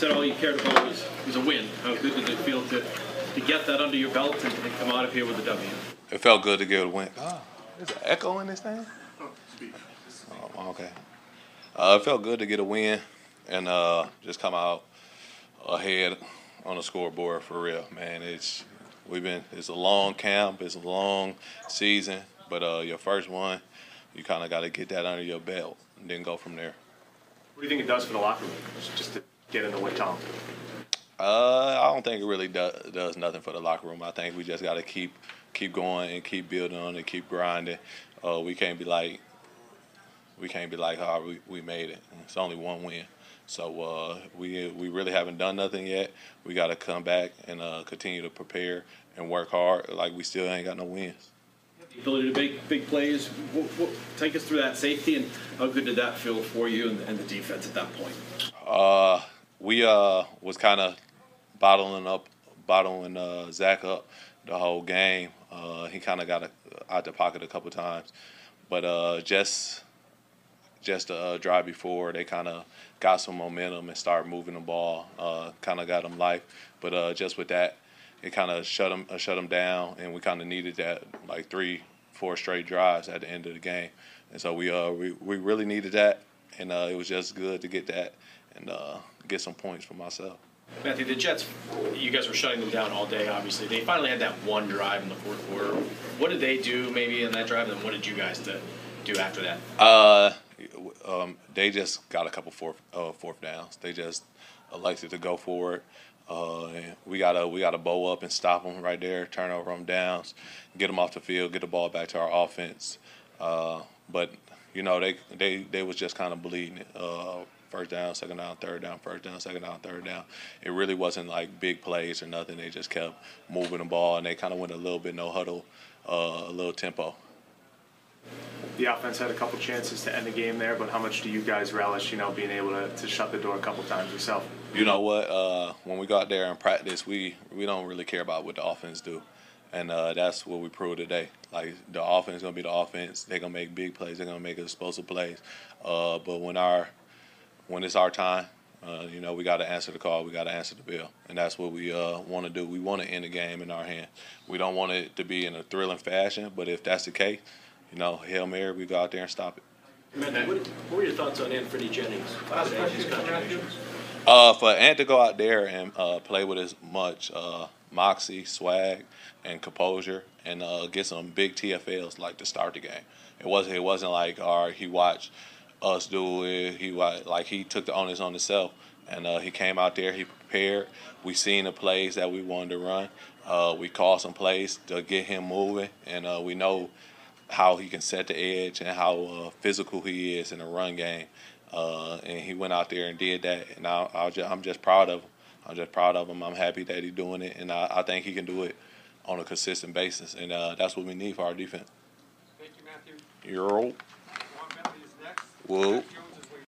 said all you cared about was a win. How good did it feel to get that under your belt and come out of here with a W? It felt good to get a win. Oh, there's an echo in this thing? Oh, okay. It felt good to get a win and just come out ahead on the scoreboard for real, man. It's a long camp, it's a long season, but your first one, you kind of got to get that under your belt and then go from there. What do you think it does for the locker room, just to get in the win column? I don't think it really does nothing for the locker room. I think we just got to keep going and keep building on it, keep grinding. We can't be like how we made it. It's only one win. So we really haven't done nothing yet. We got to come back and continue to prepare and work hard. Like, we still ain't got no wins. The ability to make big plays. Take us through that safety, and how good did that feel for you and the defense at that point? We was kind of bottling Zach up the whole game. He kind of got out the pocket a couple times, but just the drive before, they kind of got some momentum and started moving the ball, kind of got them life. But just with that, it kind of shut them down, and we kind of needed that, like 3-4 straight drives at the end of the game. And so we really needed that, and it was just good to get that and get some points for myself. Matthew, the Jets, you guys were shutting them down all day, obviously. They finally had that one drive in the fourth quarter. What did they do maybe in that drive, and then what did you guys do after that? They just got a couple fourth downs. They just elected to go for it. We gotta bow up and stop them right there, turn over them downs, get them off the field, get the ball back to our offense. But you know, they was just kind of bleeding it. First down, second down, third down, first down, second down, third down. It really wasn't like big plays or nothing. They just kept moving the ball, and they kind of went a little bit no huddle, a little tempo. The offense had a couple chances to end the game there, but how much do you guys relish, you know, being able to shut the door a couple times yourself? You know what? When we got there and practice, we don't really care about what the offense do, and that's what we proved today. Like, the offense is gonna be the offense. They're gonna make big plays. They're gonna make explosive plays. But when it's our time, you know, we got to answer the call. We got to answer the bill, and that's what we want to do. We want to end the game in our hand. We don't want it to be in a thrilling fashion, but if that's the case, you know, Hail Mary, we go out there and stop it. What were your thoughts on Anthony Jennings? His contributions? For Ant to go out there and play with as much moxie, swag, and composure, and get some big TFLs like to start the game. It wasn't like, all right, he watched us do it. He took the onus on himself, and he came out there. He prepared. We seen the plays that we wanted to run. We called some plays to get him moving, and we know how he can set the edge and how physical he is in the run game. And he went out there and did that, and I'm just proud of him. I'm just proud of him. I'm happy that he's doing it, and I think he can do it on a consistent basis, and that's what we need for our defense. Thank you, Matthew. You're old. Whoa.